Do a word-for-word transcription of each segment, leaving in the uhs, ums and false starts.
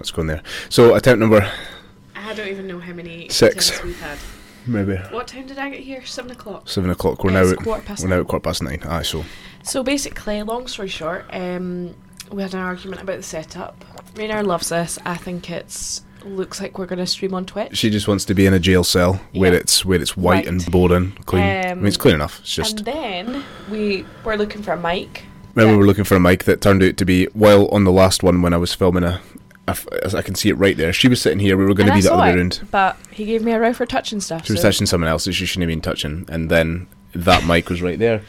Let's go in there. So attempt number... I don't even know how many... Six. We've had. Maybe. What time did I get here? Seven o'clock. Seven o'clock. We're, yes, now, at, quarter past we're now at quarter past nine. Aye, so... So basically, long story short, um, we had an argument about the setup. Raynor loves this. I think it's... looks like we're going to stream on Twitch. She just wants to be in a jail cell where yep. it's where it's white right. and boring, clean. Um, I mean, it's clean enough. It's just. And then we were looking for a mic. Remember, yeah. we were looking for a mic that turned out to be, while on the last one when I was filming a, a as I can see it right there. She was sitting here. We were going and to be I the saw other it, end. But he gave me a row for touching stuff. She so. was touching someone else that she shouldn't have been touching, and then that mic was right there.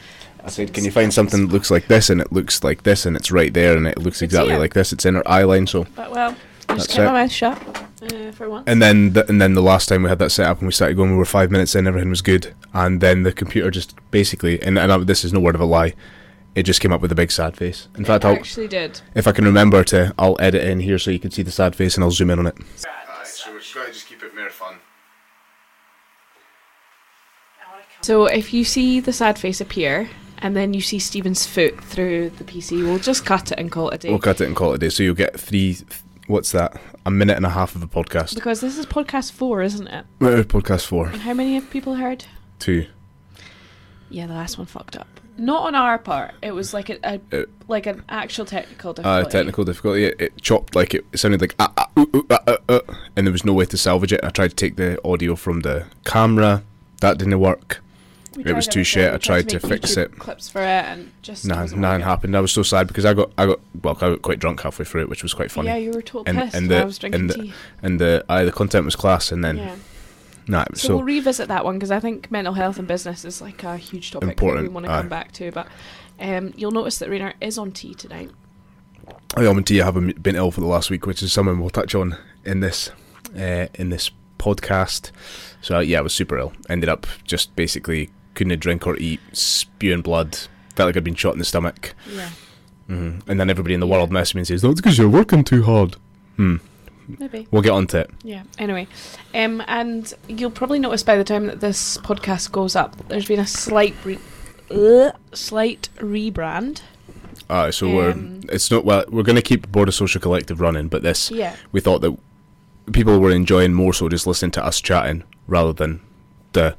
I said, can you find something that looks like this, and it looks like this, and it's right there, and it looks exactly it. like this. It's in her eye line, so. But well. I just kept my mouth shut uh, for once. And then, th- and then the last time we had that set up and we started going, we were five minutes in, everything was good, and then the computer just basically, and, and I, this is no word of a lie, it just came up with a big sad face. In it fact, I actually did. If I can remember to, I'll edit it in here so you can see the sad face, and I'll zoom in on it. Alright, so we've got to just keep it more fun. So if you see the sad face appear, and then you see Stephen's foot through the P C, we'll just cut it and call it a day. We'll cut it and call it a day, so you'll get three... Th- What's that? A minute and a half of a podcast. Because this is podcast four, isn't it? Right, podcast four. And how many have people heard? Two. Yeah, the last one fucked up. Not on our part. It was like a, a it, like an actual technical difficulty. Uh, technical difficulty. It, it chopped like it, it sounded like ah, ah, ooh, ooh, ah, ah, ah, and there was no way to salvage it. I tried to take the audio from the camera. That didn't work. We it was too shit. I tried to, to fix YouTube it. Clips for it and just nah, nah, it happened. I was so sad because I got, I got, well, I got quite drunk halfway through it, which was quite funny. Yeah, you were total and, pissed. And the, I was drinking and the, tea. And the, I, the content was class, and then, yeah. nah, it was so, so we'll revisit that one because I think mental health and business is like a huge topic important, that we want to uh, come back to. But um, you'll notice that Raynor is on tea tonight. I am on tea. I haven't been ill for the last week, which is something we'll touch on in this, uh, in this podcast. So uh, yeah, I was super ill. Ended up just basically. Couldn't drink or eat, spewing blood, felt like I'd been shot in the stomach. Yeah. Mm-hmm. And then everybody in the yeah. world messaged me and says, that's because you're working too hard. Hmm. Maybe. We'll get on to it. Yeah, anyway. Um, and you'll probably notice by the time that this podcast goes up, there's been a slight re- uh, slight rebrand. Ah, so um, we're, it's not, well, we're going to keep Border Social Collective running, but this, yeah. we thought that people were enjoying more so just listening to us chatting rather than the...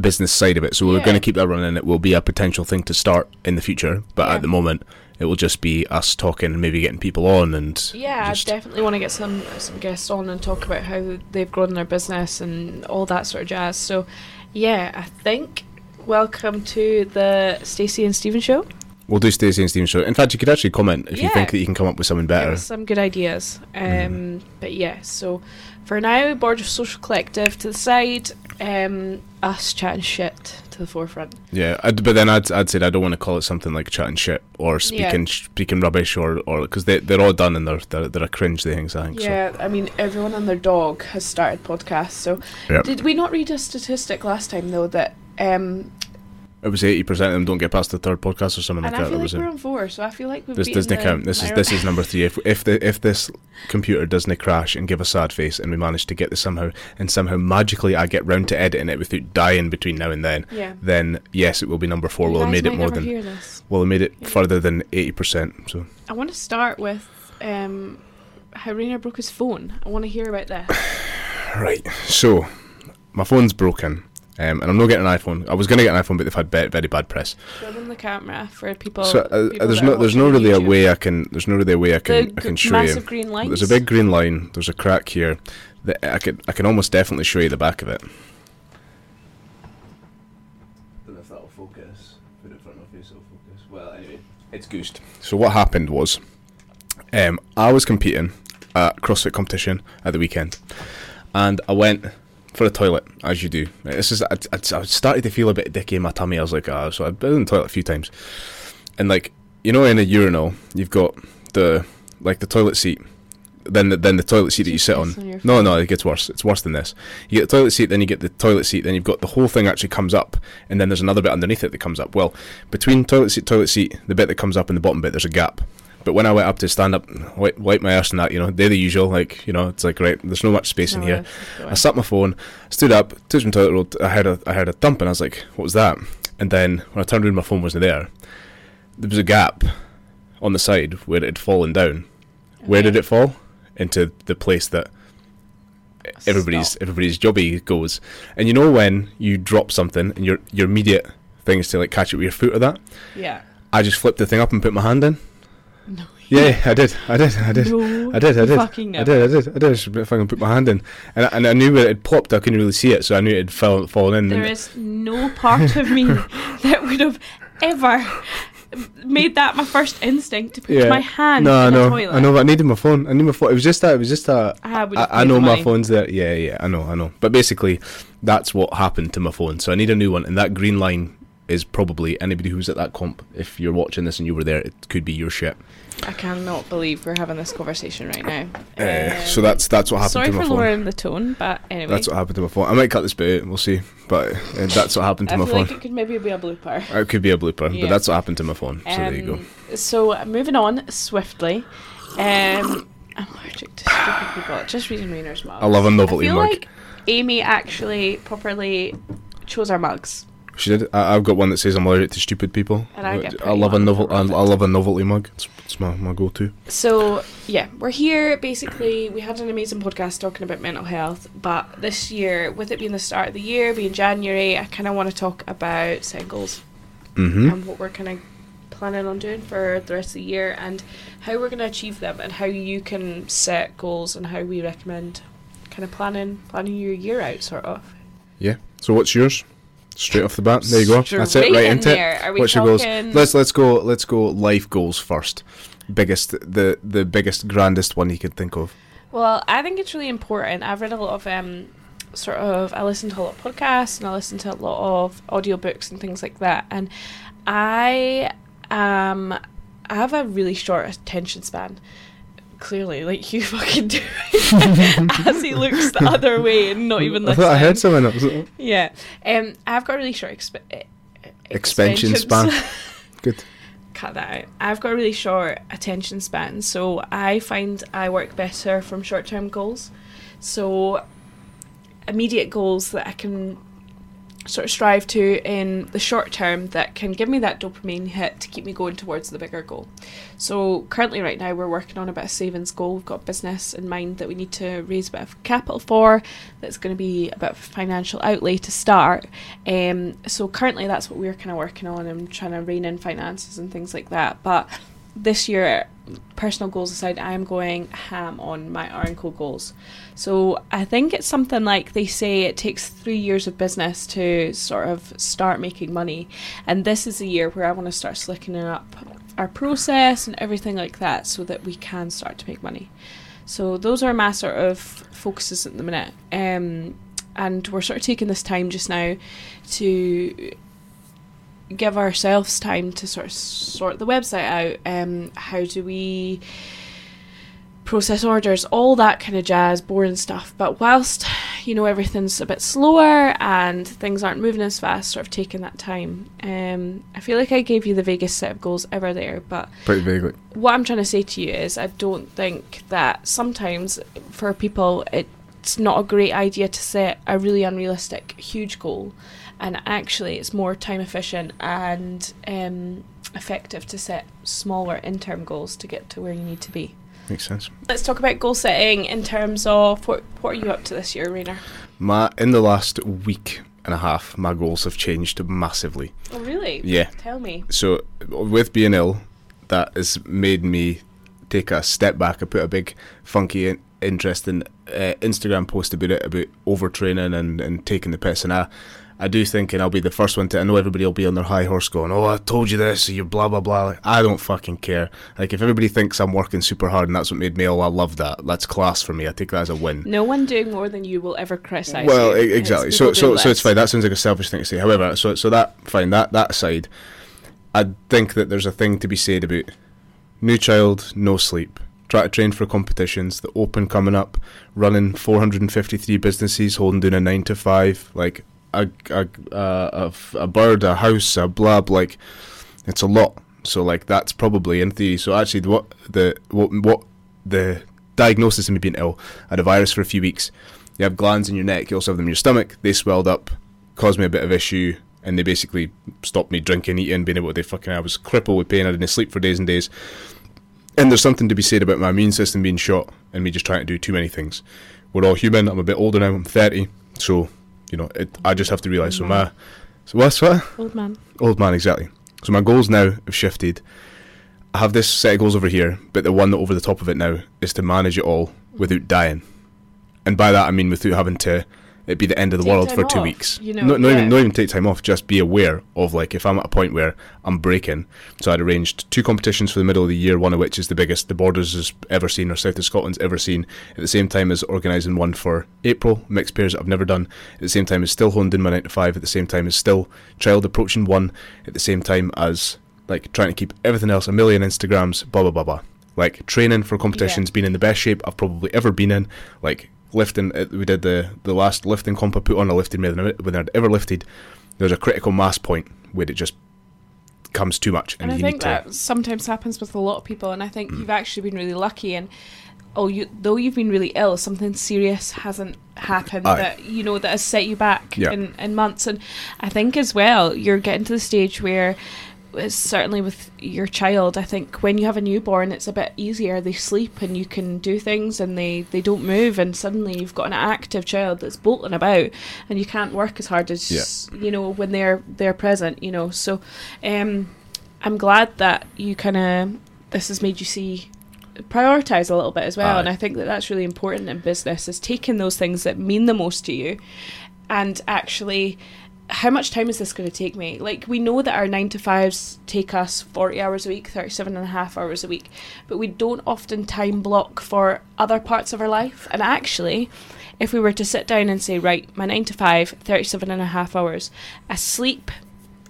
business side of it, so yeah. we're going to keep that running. It will be a potential thing to start in the future, but yeah. at the moment it will just be us talking and maybe getting people on. And yeah, I definitely want to get some some guests on and talk about how they've grown their business and all that sort of jazz. So yeah, I think welcome to the Stacey and Steven show. We'll do Stacey and Steven show. In fact, you could actually comment if yeah. you think that you can come up with something better. Some good ideas. Um, mm. But yeah, so for now, Border Social Collective to the side, um, us chatting shit to the forefront. Yeah, I'd, but then I'd I'd say I don't want to call it something like chatting shit or speaking yeah. speaking rubbish or or because they they're all done and they're they're, they're a cringe they things I think. Yeah, so. I mean everyone and their dog has started podcasts. So yep. did we not read a statistic last time though that? Um, It was eighty percent of them don't get past the third podcast or something and like that. And I feel like we're on four, so I feel like we've this beaten Disney the... Count. This doesn't count. This is number three. If if the, if this computer doesn't crash and give a sad face and we manage to get this somehow, and somehow magically I get round to editing it without dying between now and then, yeah. then yes, it will be number four. We'll have made it more than... We'll have made it yeah. further than eighty percent. So I want to start with um, how Raynor broke his phone. I want to hear about that. Right, so my phone's broken. Um, and I'm not getting an iPhone. I was going to get an iPhone, but they've had be- very bad press. Show them the camera for people. So uh, people there's no, there's no really YouTube. a way I can. There's no really a way I can. The I can show massive you. Green lines. There's a big green line. There's a crack here. That I could. I can almost definitely show you the back of it. I don't know if that'll focus. Put it in front of you, so it'll focus. Well, anyway, it's goosed. So what happened was, um, I was competing at CrossFit competition at the weekend, and I went. For a toilet, as you do. This is I, I, I started to feel a bit dicky in my tummy. I was like, ah, so I've been in the toilet a few times. And like, you know, in a urinal, you've got the like the toilet seat, then the, then the toilet seat that you sit on. on no, no, it gets worse. It's worse than this. You get the toilet seat, then you get the toilet seat, then you've got the whole thing actually comes up, and then there's another bit underneath it that comes up. Well, between toilet seat, toilet seat, the bit that comes up and the bottom bit, there's a gap. But when I went up to stand up, wipe, wipe my arse and that, you know, they're the usual, like, you know, it's like, right, there's no much space no, in here. I sat my phone, stood up, took some toilet roll, I heard a, I heard a thump and I was like, what was that? And then when I turned around, my phone wasn't there. There was a gap on the side where it had fallen down. Okay. Where did it fall? into the place that That's everybody's stop. everybody's jobby goes. And you know when you drop something and your your immediate thing is to like catch it with your foot or that? Yeah. I just flipped the thing up and put my hand in. No. Yeah, I did. I did. I did. No I did. I did. Fucking I did. I did. I did. I just fucking put my hand in, and I, and I knew where it had popped. I couldn't really see it, so I knew it had fell, fallen in. There is no part of me that would have ever made that my first instinct to put yeah. my hand no, in no, the toilet. I know, but I needed my phone. I need my phone. It was just that. It was just that. I, I, I know my phone's there. Yeah, yeah. I know. I know. But basically, that's what happened to my phone. So I need a new one, and that green line is probably anybody who's at that comp. If you're watching this and you were there, it could be your shit. I cannot believe we're having this conversation right now. Uh, um, so that's that's what happened to my phone. Sorry for lowering the tone, but anyway. That's what happened to my phone. I might cut this bit out, we'll see. But uh, that's what happened to my phone. I feel like it could maybe be a blooper. It could be a blooper, yeah. But that's what happened to my phone. So um, there you go. So moving on swiftly. Um, I'm allergic to stupid people. Just reading Rayner's mug. I love a novelty mug. I feel mug. like Amy actually properly chose our mugs. She did. I, I've got one that says I'm allergic to stupid people. And I, get I love a novel. I, I love a novelty mug. It's, it's my, my go-to. So yeah, we're here. Basically, we had an amazing podcast talking about mental health, but this year, with it being the start of the year, being January, I kind of want to talk about setting goals mm-hmm. and what we're kind of planning on doing for the rest of the year, and how we're going to achieve them, and how you can set goals, and how we recommend kind of planning planning your year out, sort of. Yeah. So what's yours? Straight off the bat, there you go. Straight That's it, right in into there. it. Are we What's your goals? Let's let's go. Let's go. Life goals first. Biggest, the the biggest, grandest one you could think of. Well, I think it's really important. I've read a lot of um, sort of. I listened to a lot of podcasts, and I listened to a lot of audiobooks and things like that. And I um, I have a really short attention span. Clearly, like you fucking do, as he looks the other way and not even listening. I thought I heard someone else. Yeah, um, I've got a really short exp- expansion span. Good. Cut that out. I've got a really short attention span, so I find I work better from short-term goals. So immediate goals that I can sort of strive to in the short term that can give me that dopamine hit to keep me going towards the bigger goal. So currently right now we're working on a bit of savings goal. We've got business in mind that we need to raise a bit of capital for, that's going to be a bit of financial outlay to start. Um, so currently that's what we're kind of working on and trying to rein in finances and things like that. But this year, personal goals aside, I'm going ham on my R and Co goals. So I think it's something like they say it takes three years of business to sort of start making money. And this is the year where I want to start slickening up our process and everything like that so that we can start to make money. So those are my sort of focuses at the minute. Um, and we're sort of taking this time just now to give ourselves time to sort of sort the website out, um, how do we process orders, all that kind of jazz, boring stuff. But whilst, you know, everything's a bit slower and things aren't moving as fast, sort of taking that time. Um, I feel like I gave you the vaguest set of goals ever there, but pretty vaguely. What I'm trying to say to you is I don't think that sometimes for people it's not a great idea to set a really unrealistic, huge goal. And actually, it's more time efficient and um, effective to set smaller interim goals to get to where you need to be. Makes sense. Let's talk about goal setting in terms of what, what are you up to this year, Rainer? My, in the last week and a half, my goals have changed massively. Oh, really? Yeah. Tell me. So, with being ill, that has made me take a step back. I put a big, funky, interesting uh, Instagram post about it, about overtraining and, and taking the piss, and I... I do think, and I'll be the first one to, I know everybody will be on their high horse going, oh, I told you this, you're blah, blah, blah. Like, I don't fucking care. Like, if everybody thinks I'm working super hard and that's what made me ill, I love that. That's class for me. I take that as a win. No one doing more than you will ever criticise. Well, you. exactly. It's so, so, so it's fine. That sounds like a selfish thing to say. However, so, so that, fine, that, that aside, I think that there's a thing to be said about new child, no sleep. Try to train for competitions, the Open coming up, running four hundred fifty-three businesses, holding down a nine to five, like, A, a, a, a bird, a house, a blab, like, it's a lot. So, like, that's probably in theory. So, actually, what the what, what the diagnosis of me being ill, I had a virus for a few weeks. You have glands in your neck, you also have them in your stomach. They swelled up, caused me a bit of issue, and they basically stopped me drinking, eating, being able to do fucking. I was crippled with pain, I didn't sleep for days and days. And there's something to be said about my immune system being shot and me just trying to do too many things. We're all human. I'm a bit older now. I'm thirty. So, you know, it, I just have to realise. So my... So what's what? Old man. Old man, exactly. So my goals now have shifted. I have this set of goals over here, but the one that over the top of it now is to manage it all without dying. And by that I mean without having to... it'd be the end of the take world for two off, weeks. You know, not, not, yeah. even, not even take time off, just be aware of, like, if I'm at a point where I'm breaking. So I'd arranged two competitions for the middle of the year, one of which is the biggest the Borders has ever seen or South of Scotland's ever seen, at the same time as organising one for April, mixed pairs that I've never done, at the same time as still honed in my nine to five, at the same time as still child approaching one, at the same time as, like, trying to keep everything else, a million Instagrams, blah, blah, blah, blah. Like, training for competitions, yeah. being in the best shape I've probably ever been in, like... lifting, we did the, the last lifting comp I put on, I lifted more than I'd ever lifted. There's a critical mass point where it just comes too much. And, and I you think need that to... sometimes happens with a lot of people, and I think mm. you've actually been really lucky, and oh, you, though you've been really ill, something serious hasn't happened Aye. that, you know, that has set you back yeah. in, in months. And I think as well, you're getting to the stage where it's certainly with your child, I think when you have a newborn it's a bit easier. They sleep and you can do things, and they, they don't move, and suddenly you've got an active child that's bolting about, and you can't work as hard as yeah. you know when they're they're present, you know. So um, I'm glad that you kind of this has made you see prioritise a little bit as well. Aye. And I think that that's really important in business, is taking those things that mean the most to you and actually, how much time is this going to take me? Like, we know that our nine to fives take us forty hours a week, thirty-seven and a half hours a week, but we don't often time block for other parts of our life. And actually, if we were to sit down and say, right, my nine to five, thirty-seven and a half hours, I sleep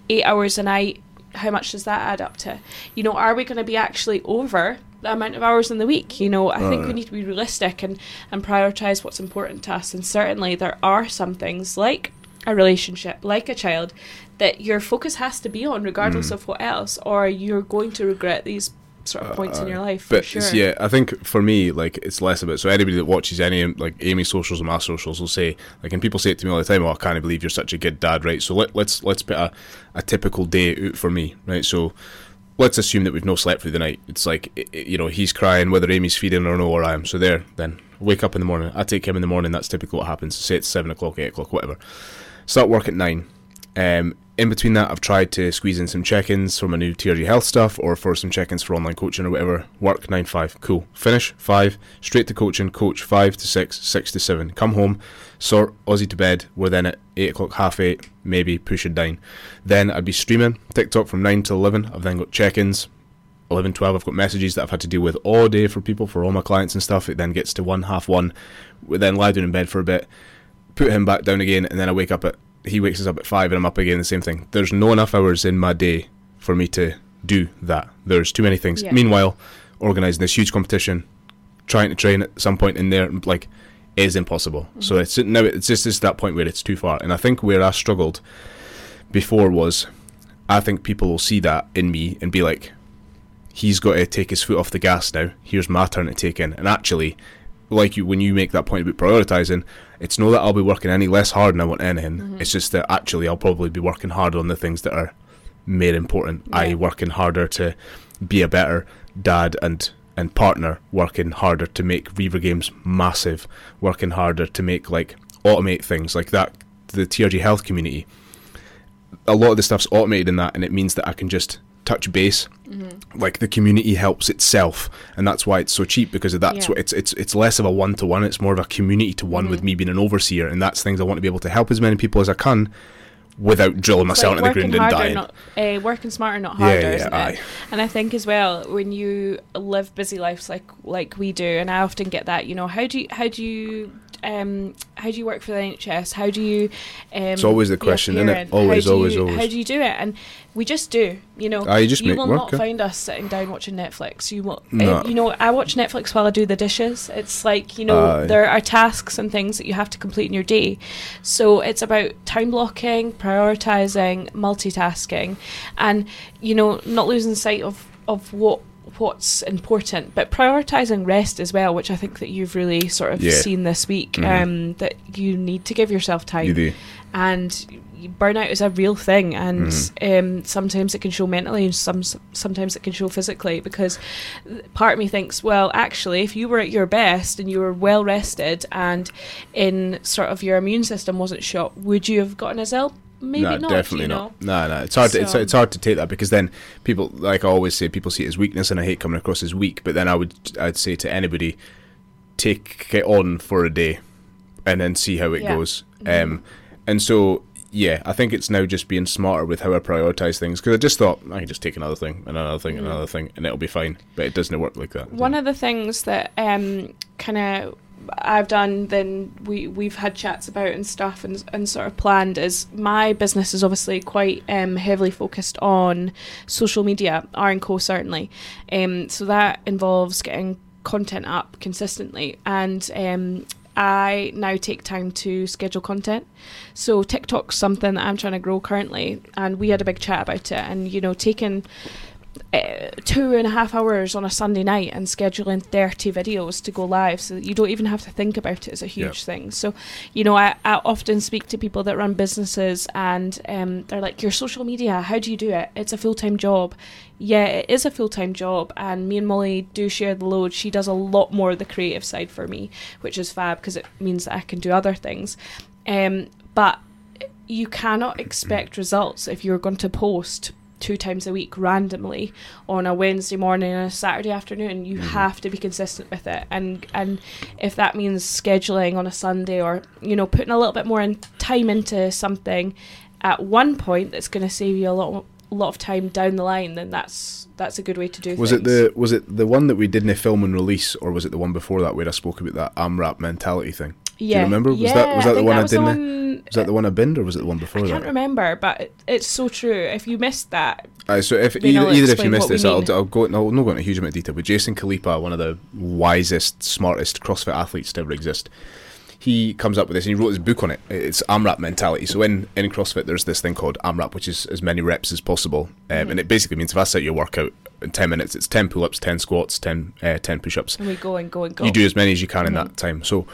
eight hours a night, how much does that add up to? You know, are we going to be actually over the amount of hours in the week? You know, I oh, think yeah. we need to be realistic and, and prioritise what's important to us. And certainly there are some things like a relationship, like a child, that your focus has to be on regardless mm. of what else, or you're going to regret these sort of points uh, in your life. But for sure. yeah, I think for me, like, it's less about, so anybody that watches any, like, Amy's socials and my socials will say, like, and people say it to me all the time, oh, I can't believe you're such a good dad, right? So let, let's let's put a, a typical day out for me, right? So let's assume that we've no slept through the night. It's like, it, it, you know, he's crying whether Amy's feeding or no, or I am. So there, then, wake up in the morning, I take him in the morning, that's typically what happens. Say it's seven o'clock, eight o'clock, whatever. Start work at nine. Um, in between that, I've tried to squeeze in some check-ins for my new T R G Health stuff, or for some check-ins for online coaching or whatever. Work nine to five, cool. Finish five, straight to coaching, coach five to six, six to seven. Come home, sort Aussie to bed. We're then at eight o'clock, half eight, maybe push a dine. Then I'd be streaming TikTok from nine to eleven. I've then got check-ins. eleven, twelve, I've got messages that I've had to deal with all day for people, for all my clients and stuff. It then gets to one, half one. We then lie down in bed for a bit. Put him back down again, and then I wake up at, he wakes us up at five, and I'm up again, the same thing. There's no enough hours in my day for me to do that. There's too many things. Yeah. Meanwhile, organising this huge competition, trying to train at some point in there, like, is impossible. Mm-hmm. So it's now it's just it's that point where it's too far. And I think where I struggled before was, I think people will see that in me and be like, he's got to take his foot off the gas now. Here's my turn to take in. And actually, like you, when you make that point about prioritising, it's not that I'll be working any less hard and I want anything. Mm-hmm. It's just that actually I'll probably be working harder on the things that are more important. Yeah. I working harder to be a better dad and and partner, working harder to make Reaver Games massive, working harder to make, like, automate things like that. The T R G Health community, a lot of the stuff's automated in that, and it means that I can just touch base. Mm-hmm. Like, the community helps itself, and that's why it's so cheap, because of that. Yeah. So it's it's it's less of a one-to-one, it's more of a community-to-one. Mm-hmm. With me being an overseer, and that's things I want to be able to help as many people as I can without drilling myself like into the ground and dying. Not, uh, working smarter, not harder, yeah, yeah, isn't aye. it? And I think as well, when you live busy lives like like we do, and I often get that, you know, how do you, how do you Um, how do you work for the N H S? How do you? Um, it's always the question, isn't it? Always, always, you, always. How do you do it? And we just do, you know. Ah, you just you make will work, not eh? find us sitting down watching Netflix. You will, no. uh, you know. I watch Netflix while I do the dishes. It's like, you know, Aye. there are tasks and things that you have to complete in your day. So it's about time blocking, prioritizing, multitasking, and, you know, not losing sight of of what. what's important, but prioritising rest as well, which I think that you've really sort of yeah. seen this week. Mm-hmm. Um, that you need to give yourself time, you do. And burnout is a real thing, and mm. um, sometimes it can show mentally, and some sometimes it can show physically, because part of me thinks, well, actually, if you were at your best and you were well rested and in sort of your immune system wasn't shot, would you have gotten as ill? Maybe no, not, definitely you know? not. No, no, it's hard. So. To, it's, it's hard to take that, because then people, like I always say, people see it as weakness, and I hate coming across as weak. But then I would, I'd say to anybody, take it on for a day, and then see how it yeah. goes. Mm-hmm. Um, and so, yeah, I think it's now just being smarter with how I prioritize things, because I just thought I can just take another thing, and another thing, mm-hmm. another thing, and it'll be fine. But it doesn't work like that. One of the things that um, kind of. I've done then we we've had chats about and stuff and and sort of planned is my business is obviously quite um heavily focused on social media, R and Co certainly, um so that involves getting content up consistently, and um I now take time to schedule content. So TikTok's something that I'm trying to grow currently, and we had a big chat about it, and you know, taking Uh, two and a half hours on a Sunday night and scheduling thirty videos to go live so that you don't even have to think about it is a huge yep. thing. So, you know, I, I often speak to people that run businesses, and um, they're like, your social media, how do you do it? It's a full-time job. Yeah, it is a full-time job, and me and Molly do share the load. She does a lot more of the creative side for me, which is fab, because it means that I can do other things. Um, but you cannot expect results if you're going to post two times a week randomly on a Wednesday morning and a Saturday afternoon. You mm-hmm. have to be consistent with it, and and if that means scheduling on a Sunday, or you know, putting a little bit more in time into something at one point that's going to save you a lot a lot of time down the line, then that's that's a good way to do was things. Was it the was it the one that we didn't film and release, or was it the one before that where I spoke about that AMRAP mentality thing? Yeah. Do you remember? Was yeah, that was that I the one that I was didn't? One, was that the one I binned, or was it the one before that? I can't that? remember, but it, it's so true. If you missed that, uh, so if either, either if you missed this, I'll, I'll go. I'll not go into a huge amount of detail, but Jason Khalipa, one of the wisest, smartest CrossFit athletes to ever exist, he comes up with this, and he wrote his book on it. It's AMRAP mentality. So in, in CrossFit, there's this thing called AMRAP, which is as many reps as possible, um, mm-hmm. and it basically means if I set your workout in ten minutes, it's ten pull-ups, ten squats, ten uh, ten push-ups. And we go and go and go. You do as many as you can mm-hmm. in that time. So.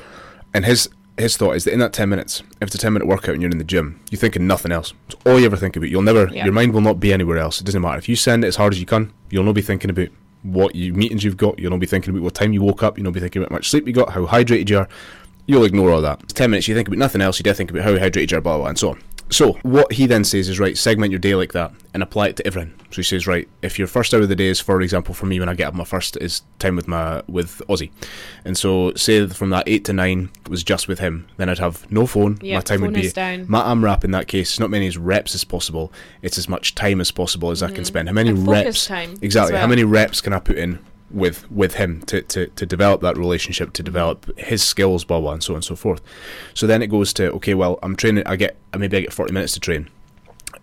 And his his thought is that in that ten minutes, if it's a ten minute workout and you're in the gym, you're thinking nothing else. It's all you ever think about. You'll never, yeah. your mind will not be anywhere else. It doesn't matter if you send it as hard as you can. You'll not be thinking about what you, meetings you've got. You'll not be thinking about what time you woke up. You'll not be thinking about how much sleep you got, how hydrated you are. You'll ignore all that. It's ten minutes. You think about nothing else. You don't think about how hydrated you are, blah, blah, blah, and so on. So what he then says is, right, segment your day like that and apply it to everything. So he says, right, if your first hour of the day is, for example, for me when I get up, my first is time with my with Aussie. And so say from that eight to nine was just with him. Then I'd have no phone. Yep, my time phone would be down. My AMRAP in that case, not many as reps as possible. It's as much time as possible as mm-hmm. I can spend. How many and reps? Time exactly. Well. How many reps can I put in with with him to, to, to develop that relationship, to develop his skills, blah, blah, and so on and so forth. So then it goes to, okay, well, I'm training, I get, maybe I get forty minutes to train.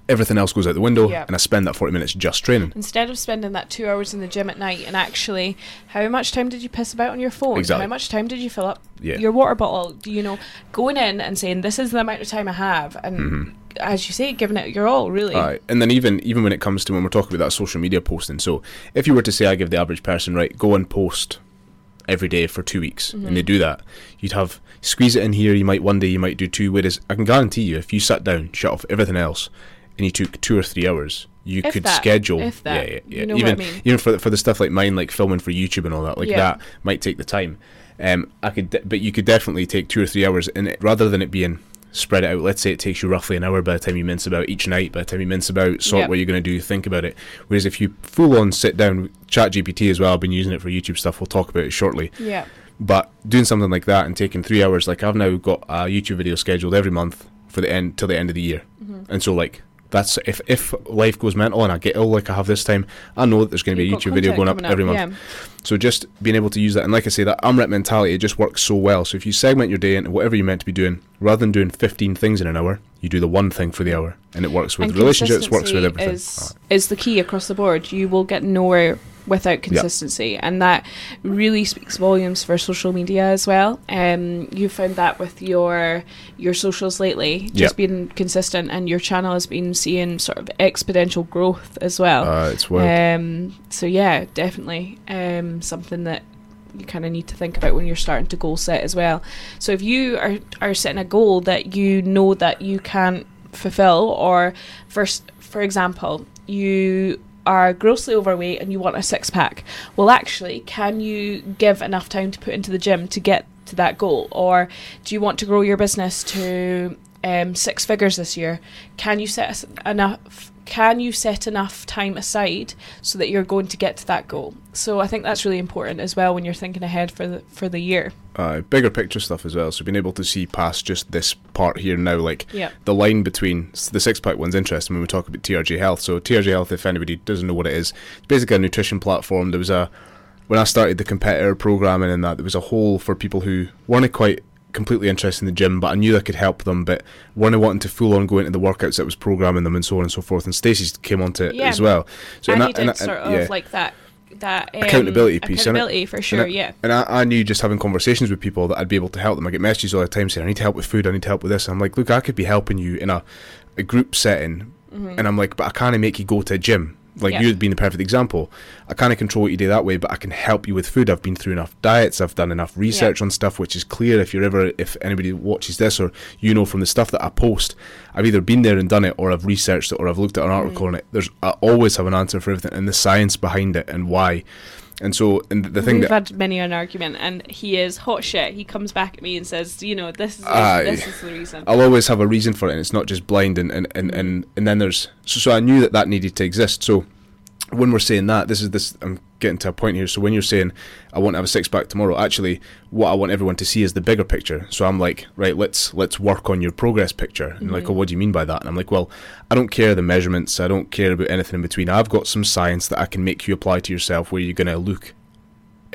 Everything else goes out the window, yep. and I spend that forty minutes just training. Instead of spending that two hours in the gym at night, and actually, how much time did you piss about on your phone? Exactly. How much time did you fill up yeah. your water bottle? You know, going in and saying, this is the amount of time I have, and mm-hmm. as you say, giving it your all, really. Right. And then even even when it comes to when we're talking about that social media posting, so if you were to say, I give the average person, right, go and post every day for two weeks, mm-hmm. and they do that, you'd have, squeeze it in here, you might one day, you might do two, whereas I can guarantee you, if you sat down, shut off everything else, and you took two or three hours, you if could that, schedule. If that, yeah, yeah, yeah. You know even what I mean. Even for the, for the stuff like mine, like filming for YouTube and all that, like yeah. that might take the time. Um, I could, de- but you could definitely take two or three hours, and it, rather than it being spread it out. Let's say it takes you roughly an hour by the time you mince about each night. By the time you mince about, sort yep. what you're going to do, think about it. Whereas if you full on sit down, ChatGPT as well. I've been using it for YouTube stuff. We'll talk about it shortly. Yeah. But doing something like that and taking three hours, like I've now got a YouTube video scheduled every month for the end till the end of the year, mm-hmm. and so like. That's if if life goes mental and I get ill like I have this time, I know that there's going to be a YouTube video going up every month. Yeah. So just being able to use that, and like I say, that AMRAP mentality, it just works so well. So if you segment your day into whatever you're meant to be doing, rather than doing fifteen things in an hour, you do the one thing for the hour, and it works with relationships, works with everything. Is, right. is the key across the board. You will get nowhere without consistency, yep. and that really speaks volumes for social media as well. Um, you found that with your your socials lately, just yep. being consistent, and your channel has been seeing sort of exponential growth as well. Uh, it's wild. Um, so yeah, definitely um, something that you kind of need to think about when you're starting to goal set as well. So if you are are setting a goal that you know that you can't fulfill, or for for example, you are grossly overweight and you want a six-pack. Well, actually, can you give enough time to put into the gym to get to that goal? Or do you want to grow your business to um, six figures this year? Can you set enough can you set enough time aside so that you're going to get to that goal? So I think that's really important as well when you're thinking ahead for the, for the year. Uh, bigger picture stuff as well, so being able to see past just this part here now, like yep. the line between the six-pack one's interesting when we talk about T R G Health. So T R G Health, if anybody doesn't know what it is, it's basically a nutrition platform. There was a when I started the competitor programming and that, there was a hole for people who weren't quite completely interested in the gym, but I knew I could help them, but weren't wanting to full on go into the workouts that was programming them and so on and so forth. And Stacey's came onto it yeah. as well. So and, and, that, and that, sort and, of yeah. like that. that um, accountability piece accountability it? for sure and I, yeah and I, I knew just having conversations with people that I'd be able to help them. I get messages all the time saying I need help with food, I need help with this, and I'm like, look, I could be helping you in a, a group setting, mm-hmm. and I'm like, but I can't make you go to a gym, like yeah. you'd been the perfect example. I can't control what you do that way, but I can help you with food. I've been through enough diets, I've done enough research yeah. on stuff, which is clear if you're ever if anybody watches this, or you know from the stuff that I post, I've either been there and done it, or I've researched it, or I've looked at an article mm. on it. There's I always have an answer for everything and the science behind it and why. And so and the thing we've that, had many an argument, and he is hot shit. He comes back at me and says, you know, this is I, this is the reason. I'll always have a reason for it, and it's not just blind. And and and, and, and then there's so, so I knew that that needed to exist. So when we're saying that, this is this. I'm getting to a point here. So when you're saying I want to have a six pack tomorrow, actually, what I want everyone to see is the bigger picture. So I'm like, right, let's let's work on your progress picture. And mm-hmm. like, oh, what do you mean by that? And I'm like, well, I don't care the measurements. I don't care about anything in between. I've got some science that I can make you apply to yourself where you're going to look.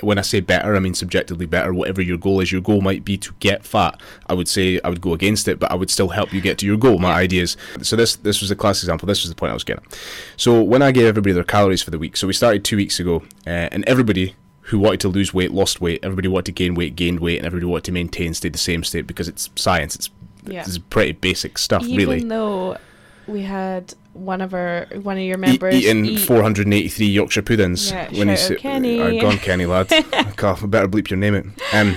When I say better, I mean subjectively better. Whatever your goal is, your goal might be to get fat. I would say I would go against it, but I would still help you get to your goal. My idea is so. This this was a class example. This was the point I was getting at. So when I gave everybody their calories for the week, so we started two weeks ago, uh, and everybody who wanted to lose weight lost weight. Everybody wanted to gain weight gained weight, and everybody wanted to maintain stayed the same state because it's science. It's yeah. it's pretty basic stuff, Even really. Even though we had. One of our, one of your members e- eating eat. four hundred eighty-three Yorkshire puddings. Yeah, when he's Kenny. Uh, gone, Kenny lad. God, I better bleep your name out. Um,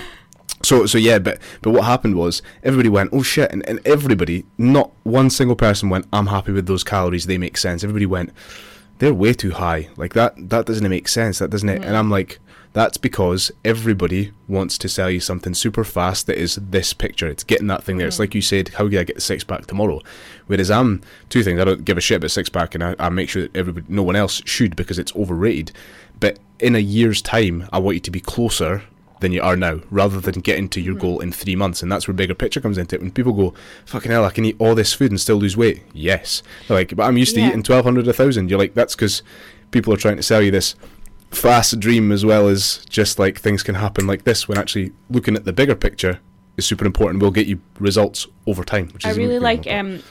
so so yeah, but but what happened was everybody went, oh shit, and, and everybody, not one single person went, I'm happy with those calories. They make sense. Everybody went, they're way too high. Like that that doesn't make sense. That doesn't. Mm-hmm. And I'm like. That's because everybody wants to sell you something super fast that is this picture. It's getting that thing there. Mm. It's like you said, how do I get the six-pack tomorrow? Whereas I'm, two things, I don't give a shit about six-pack, and I, I make sure that everybody, no one else should because it's overrated. But in a year's time, I want you to be closer than you are now, rather than getting to your mm. goal in three months. And that's where bigger picture comes into it. When people go, fucking hell, I can eat all this food and still lose weight. Yes. They're like, but I'm used to yeah. eating twelve hundred, one thousand. You're like, that's because people are trying to sell you this fast dream as well as just like things can happen like this, when actually looking at the bigger picture is super important. We'll get you results over time, which is I really like. um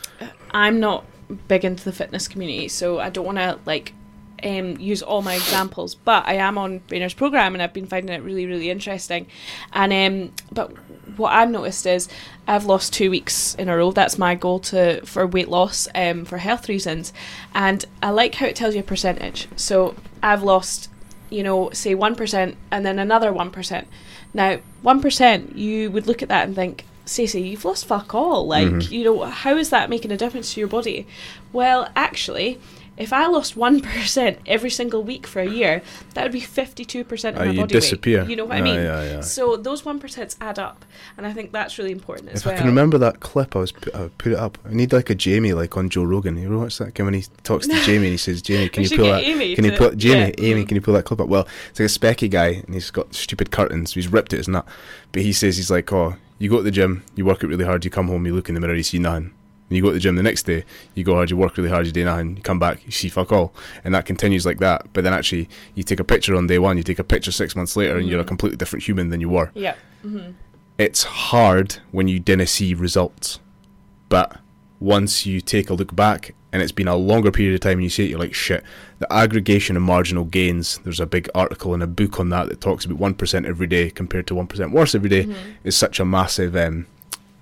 I'm not big into the fitness community, so I don't want to like um use all my examples, but I am on Vayner's program and I've been finding it really really interesting. And um but what I've noticed is I've lost two weeks in a row. That's my goal to for weight loss, um for health reasons, and I like how it tells you a percentage. So I've lost, you know, say one percent and then another one percent. Now, one percent, you would look at that and think, Stacey, you've lost fuck all. Like, mm-hmm. you know, how is that making a difference to your body? Well, actually, if I lost one percent every single week for a year, that would be fifty-two percent of uh, my you body disappear. Weight. You know what uh, I mean? Yeah, yeah. So those one percents add up, and I think that's really important as if well. If I can remember that clip, I was put, I put it up. I need like a Jamie, like on Joe Rogan. You ever watch that? When he talks to Jamie and he says, Jamie, can you pull that? Amy can you pull Jamie? Yeah. Amy, can you pull that clip up? Well, it's like a specky guy, and he's got stupid curtains. He's ripped it as nut, but he says he's like, oh, you go to the gym, you work out really hard, you come home, you look in the mirror, you see nothing. And you go to the gym the next day, you go hard, you work really hard, you do nothing, you come back, you see fuck all. And that continues like that. But then actually, you take a picture on day one, you take a picture six months later, mm-hmm. and you're a completely different human than you were. Yeah. Mm-hmm. It's hard when you didn't see results. But once you take a look back, and it's been a longer period of time, and you see it, you're like, shit. The aggregation of marginal gains, there's a big article and a book on that that talks about one percent every day compared to one percent worse every day, mm-hmm. is such a massive... Um,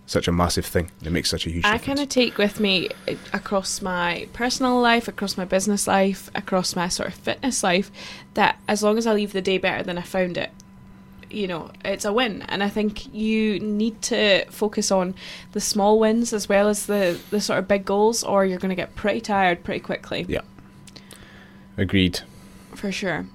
such a massive thing. It makes such a huge I difference. I kind of take with me across my personal life, across my business life, across my sort of fitness life, that as long as I leave the day better than I found it, you know, it's a win. And I think you need to focus on the small wins as well as the, the sort of big goals, or you're going to get pretty tired pretty quickly. Yeah. Agreed. For sure.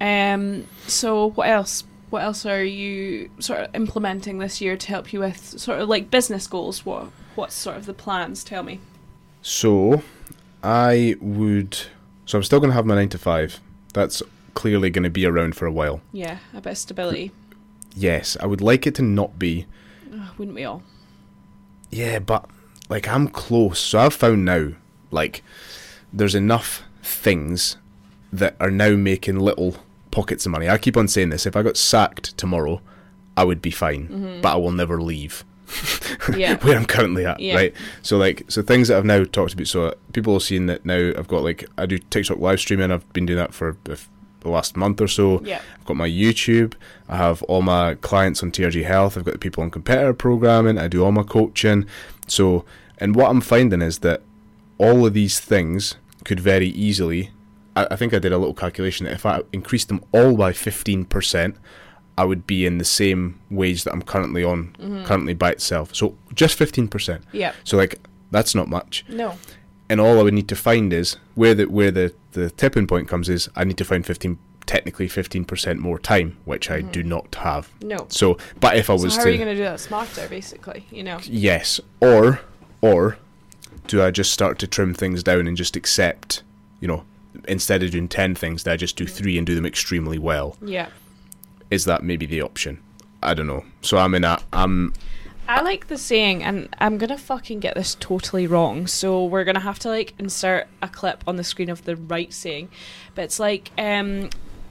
Um, so what else? What else are you sort of implementing this year to help you with sort of like business goals? What What's sort of the plans? Tell me. So I would... So I'm still going to have my nine to five. That's clearly going to be around for a while. Yeah, a bit of stability. Yes, I would like it to not be. Uh, wouldn't we all? Yeah, but like I'm close. So I've found now, like, there's enough things that are now making little pockets of money. I keep on saying this. If I got sacked tomorrow, I would be fine, mm-hmm. but I will never leave yeah. where I'm currently at, yeah. right? So like, so things that I've now talked about. So people have seen that now. I've got like, I do TikTok live streaming. I've been doing that for a the last month or so. Yep. I've got my YouTube. I have all my clients on T R G Health. I've got the people on competitor programming. I do all my coaching. So, and what I'm finding is that all of these things could very easily, I, I think I did a little calculation that if I increased them all by fifteen percent, I would be in the same wage that I'm currently on, mm-hmm. currently by itself. So just fifteen percent. Yeah. So like, that's not much. No. And all I would need to find is where the where the, the tipping point comes is I need to find fifteen technically fifteen percent more time, which I mm. do not have. No. So, but if I was so how to, are you going to do that smarter, basically? You know. Yes, or or do I just start to trim things down and just accept? You know, instead of doing ten things, do I just do three and do them extremely well? Yeah. Is that maybe the option? I don't know. So I'm in a I'm. I like the saying, and I'm going to fucking get this totally wrong, so we're going to have to, like, insert a clip on the screen of the right saying. But it's like, um,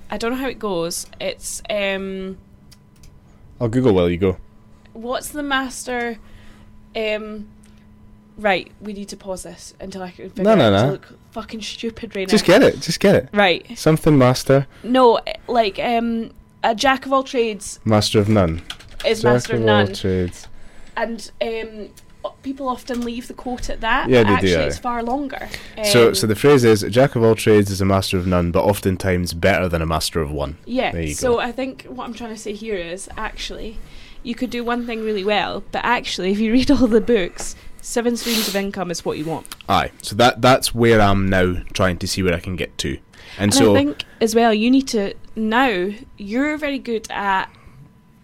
I don't know how it goes. It's, um... I'll Google while you go. What's the master... Um, right, we need to pause this until I can figure no, no, out no. to look fucking stupid right now. Just get it, just get it. Right. Something master. No, like, um, a jack of all trades. Master of none. Is jack master of, of none. All trades. And um, people often leave the quote at that. Yeah, they actually, do. Actually, it's far longer. Um, so, so the phrase is, a jack of all trades is a master of none, but oftentimes better than a master of one. Yeah, there you so go. I think what I'm trying to say here is, actually, you could do one thing really well, but actually, if you read all the books, seven streams of income is what you want. Aye, so that that's where I'm now trying to see where I can get to. And, and so I think, as well, you need to, now, you're very good at,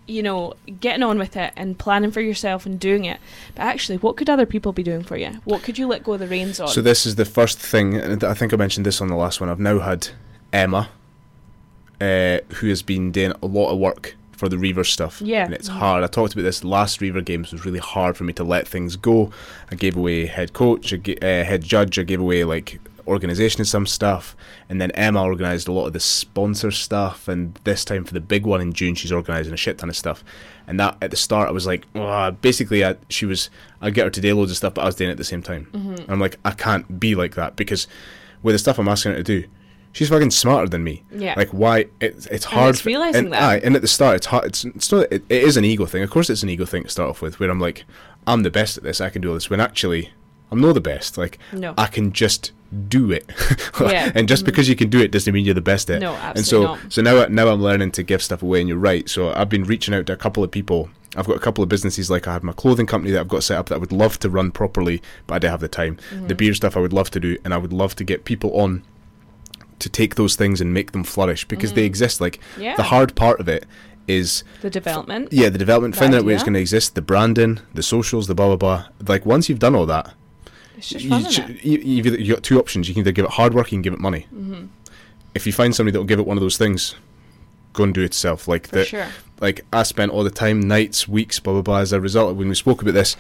you know, getting on with it and planning for yourself and doing it. But actually, what could other people be doing for you? What could you let go of the reins on? So this is the first thing, and I think I mentioned this on the last one. I've now had Emma, uh, who has been doing a lot of work for the Reaver stuff. Yeah. And it's hard. I talked about this last Reaver Games. It was really hard for me to let things go. I gave away head coach, I ga- uh, head judge. I gave away, like, organisation of some stuff, and then Emma organised a lot of the sponsor stuff, and this time for the big one in June she's organising a shit ton of stuff. And that at the start I was like, oh, basically I, she was I'd get her to do loads of stuff, but I was doing it at the same time, mm-hmm. and I'm like, I can't be like that, because with the stuff I'm asking her to do, she's fucking smarter than me. Yeah. Like, why it, it's hard, and it's realising and, that aye, and at the start it's hard, it's, it's not it, it is an ego thing, of course it's an ego thing to start off with, where I'm like, I'm the best at this, I can do all this, when actually I'm not the best. Like, no. I can just do it. Yeah. And just because you can do it doesn't mean you're the best at it. No, absolutely not. And so, not. so now, now I'm learning to give stuff away, and you're right. So I've been reaching out to a couple of people. I've got a couple of businesses, like I have my clothing company that I've got set up that I would love to run properly, but I don't have the time. Mm-hmm. The beer stuff I would love to do, and I would love to get people on to take those things and make them flourish, because mm-hmm. they exist. Like, yeah. the hard part of it is the development. F- yeah, the development, finding out where it's going to exist, the branding, the socials, the blah, blah, blah. Like, once you've done all that, It's just fun, you, isn't it? you, you've, you've got two options. You can either give it hard work, you can give it money. Mm-hmm. If you find somebody that will give it one of those things, go and do it yourself. Like, the, sure. like I spent all the time, nights, weeks, blah, blah, blah, as a result. When we spoke about this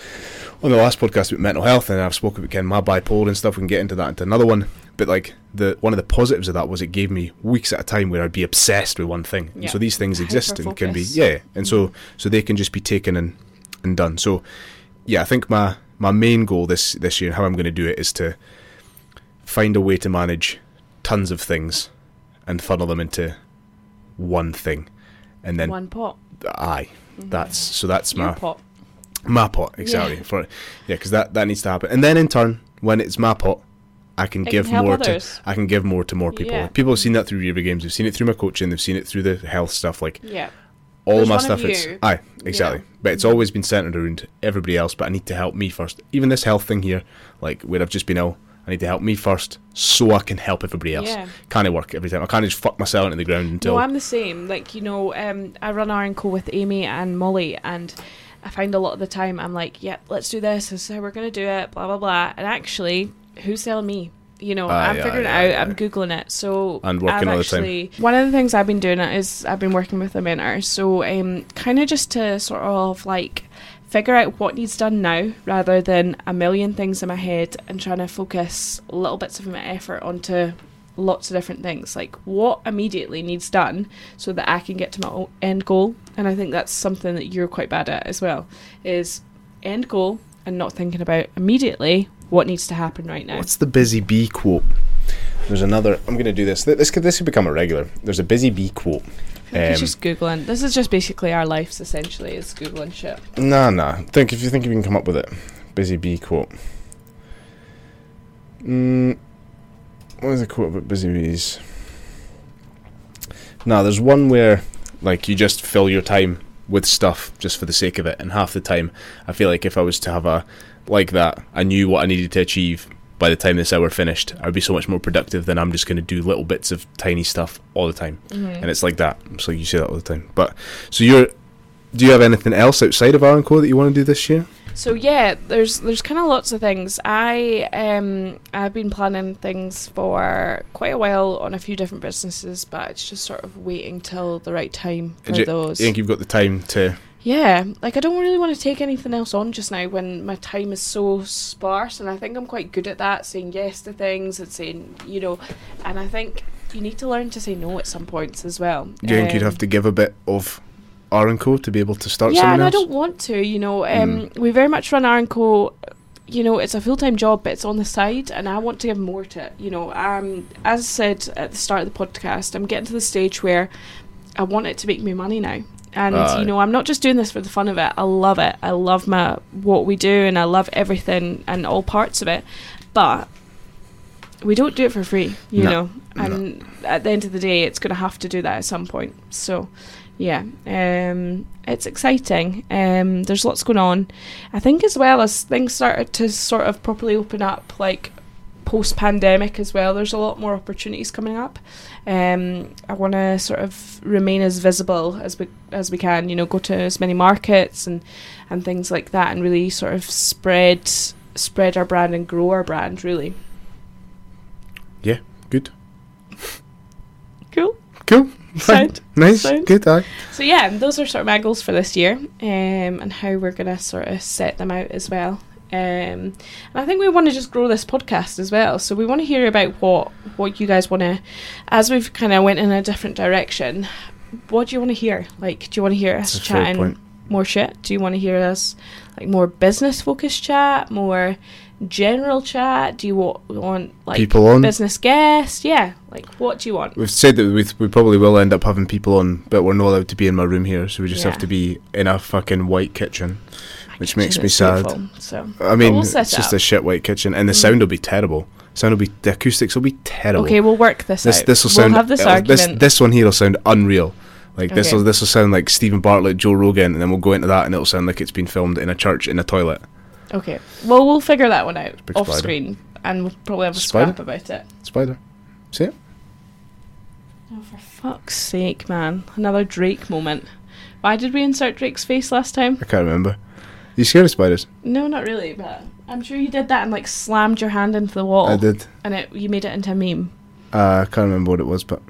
on the last podcast about mental health, and I've spoken about my bipolar and stuff, we can get into that into another one. But like the one of the positives of that was it gave me weeks at a time where I'd be obsessed with one thing. Yeah. And so these things exist and can be, yeah. And mm-hmm. so, so they can just be taken and, and done. So yeah, I think my... My main goal this, this year, and how I'm going to do it, is to find a way to manage tons of things and funnel them into one thing, and then one pot. Aye, mm-hmm. that's so. That's Your my pot. My pot, exactly. Yeah. For yeah, because that, that needs to happen, and then in turn, when it's my pot, I can it give can more others. to I can give more to more people. Yeah. People have seen that through Reaver Games. They've seen it through my coaching. They've seen it through the health stuff. Like, yeah. all of my stuff is aye, exactly. Yeah. But it's always been centered around everybody else, but I need to help me first. Even this health thing here, like where I've just been ill, I need to help me first so I can help everybody else. Yeah. Can't it work every time? I can't just fuck myself into the ground until... No, I'm the same. Like, you know, um, I run R and Co with Amy and Molly, and I find a lot of the time I'm like, yeah, let's do this, this is how we're going to do it, blah, blah, blah. And actually, who's telling me? You know, aye, I'm figuring aye, it out, aye, I'm Googling it. So and working all the time. One of the things I've been doing is I've been working with a mentor. So um, kind of just to sort of like figure out what needs done now rather than a million things in my head and trying to focus little bits of my effort onto lots of different things. Like what immediately needs done so that I can get to my end goal. And I think that's something that you're quite bad at as well, is end goal and not thinking about immediately what needs to happen right now. What's the busy bee quote? There's another. I'm going to do this. This could this could become a regular. There's a busy bee quote. Um, it's just Googling. This is just basically our lives, essentially, is Googling shit. Nah, nah. Think if you think you can come up with it. Busy bee quote. Mm, what is the quote about busy bees? Nah, there's one where like you just fill your time with stuff just for the sake of it, and half the time I feel like if I was to have a like that, I knew what I needed to achieve by the time this hour finished, I would be so much more productive than I'm just going to do little bits of tiny stuff all the time. Mm-hmm. And it's like that. So you say that all the time. But so you're, do you have anything else outside of R and Co that you want to do this year? So yeah, there's there's kind of lots of things. I um I've been planning things for quite a while on a few different businesses, but it's just sort of waiting till the right time for you, those. You think you've got the time to? Yeah, like I don't really want to take anything else on just now when my time is so sparse, and I think I'm quite good at that, saying yes to things and saying, you know, and I think you need to learn to say no at some points as well. Do you um, think you'd have to give a bit of R and Co to be able to start yeah, something and else? Yeah, and I don't want to, you know, um, mm. we very much run R and Co, you know, it's a full-time job, but it's on the side, and I want to give more to it, you know. Um, as I said at the start of the podcast, I'm getting to the stage where I want it to make me money now. And, uh, you know, I'm not just doing this for the fun of it. I love it. I love my what we do, and I love everything and all parts of it. But we don't do it for free, you no, know. And no. At the end of the day, it's going to have to do that at some point. So, yeah, um, it's exciting. Um, there's lots going on. I think as well as things started to sort of properly open up, like post-pandemic as well, there's a lot more opportunities coming up. Um, I want to sort of remain as visible as we as we can, you know, go to as many markets and, and things like that, and really sort of spread spread our brand and grow our brand, really. Yeah, good. Cool. Cool. Sound. Nice. Sound. Good. Aye. So yeah, those are sort of my goals for this year, um, and how we're going to sort of set them out as well. Um, and I think we want to just grow this podcast as well, so we want to hear about what what you guys want to, as we've kind of went in a different direction, what do you want to hear? Like, do you want to hear us That's chatting more shit? Do you want to hear us like more business focused chat, more general chat? Do you want, want like people on, business guests? Yeah, like what do you want? We've said that we, we probably will end up having people on, but we're not allowed to be in my room here, so we just yeah. have to be in a fucking white kitchen. Which makes me sad. Beautiful, so. I mean, we'll it's just up. a shit white kitchen, and the mm. sound will be terrible. Sound will be the acoustics will be terrible. Okay, we'll work this, this out. This will sound. We'll have this argument. This, this one here will sound unreal. Like okay. this will this will sound like Stephen Bartlett, Joe Rogan, and then we'll go into that, and it'll sound like it's been filmed in a church in a toilet. Okay, well we'll figure that one out Big off spider. screen, and we'll probably have a spider. scrap about it. Spider, see it? Oh, for fuck's sake, man! Another Drake moment. Why did we insert Drake's face last time? I can't remember. You scared of spiders? No, not really, but I'm sure you did that and like slammed your hand into the wall. I did. And it you made it into a meme. Uh, I can't remember what it was, but...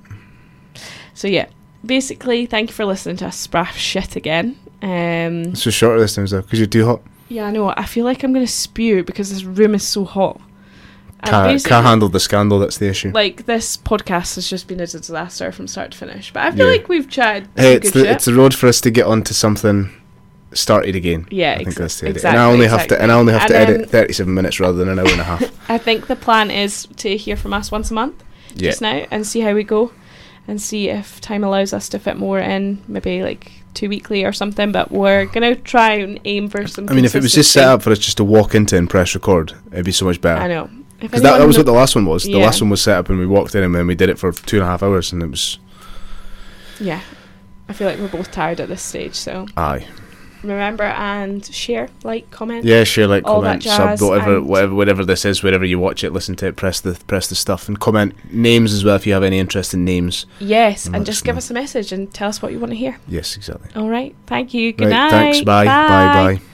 So yeah, basically, thank you for listening to us spraff shit again. Um, it's so shorter this time, though, because you're too hot. Yeah, I know. I feel like I'm going to spew because this room is so hot. Can't, can't handle the scandal, that's the issue. Like, this podcast has just been a disaster from start to finish, but I feel yeah. like we've chatted hey, it's the, it's the road for us to get on to something... Started again. Yeah, I think ex- that's the idea. Exactly, and I only exactly. have to and I only have and to edit thirty-seven minutes rather than an hour and a half. I think the plan is to hear from us once a month yeah. just now and see how we go, and see if time allows us to fit more in, maybe like two weekly or something. But we're gonna try and aim for some. I mean, if it was just set up for us just to walk into and press record, it'd be so much better. I know, because that, that was what the last one was. Yeah. The last one was set up and we walked in and then we did it for two and a half hours and it was. Yeah. I feel like we're both tired at this stage, so aye, remember and share, like, comment. Yeah, share, like, comment, sub, whatever, whatever, whatever this is, wherever you watch it, listen to it, press the press the stuff, and comment names as well if you have any interest in names. Yes, and, and just give know. us a message and tell us what you want to hear. Yes, exactly. All right, thank you. Good right, night. Thanks. Bye. Bye. Bye. Bye.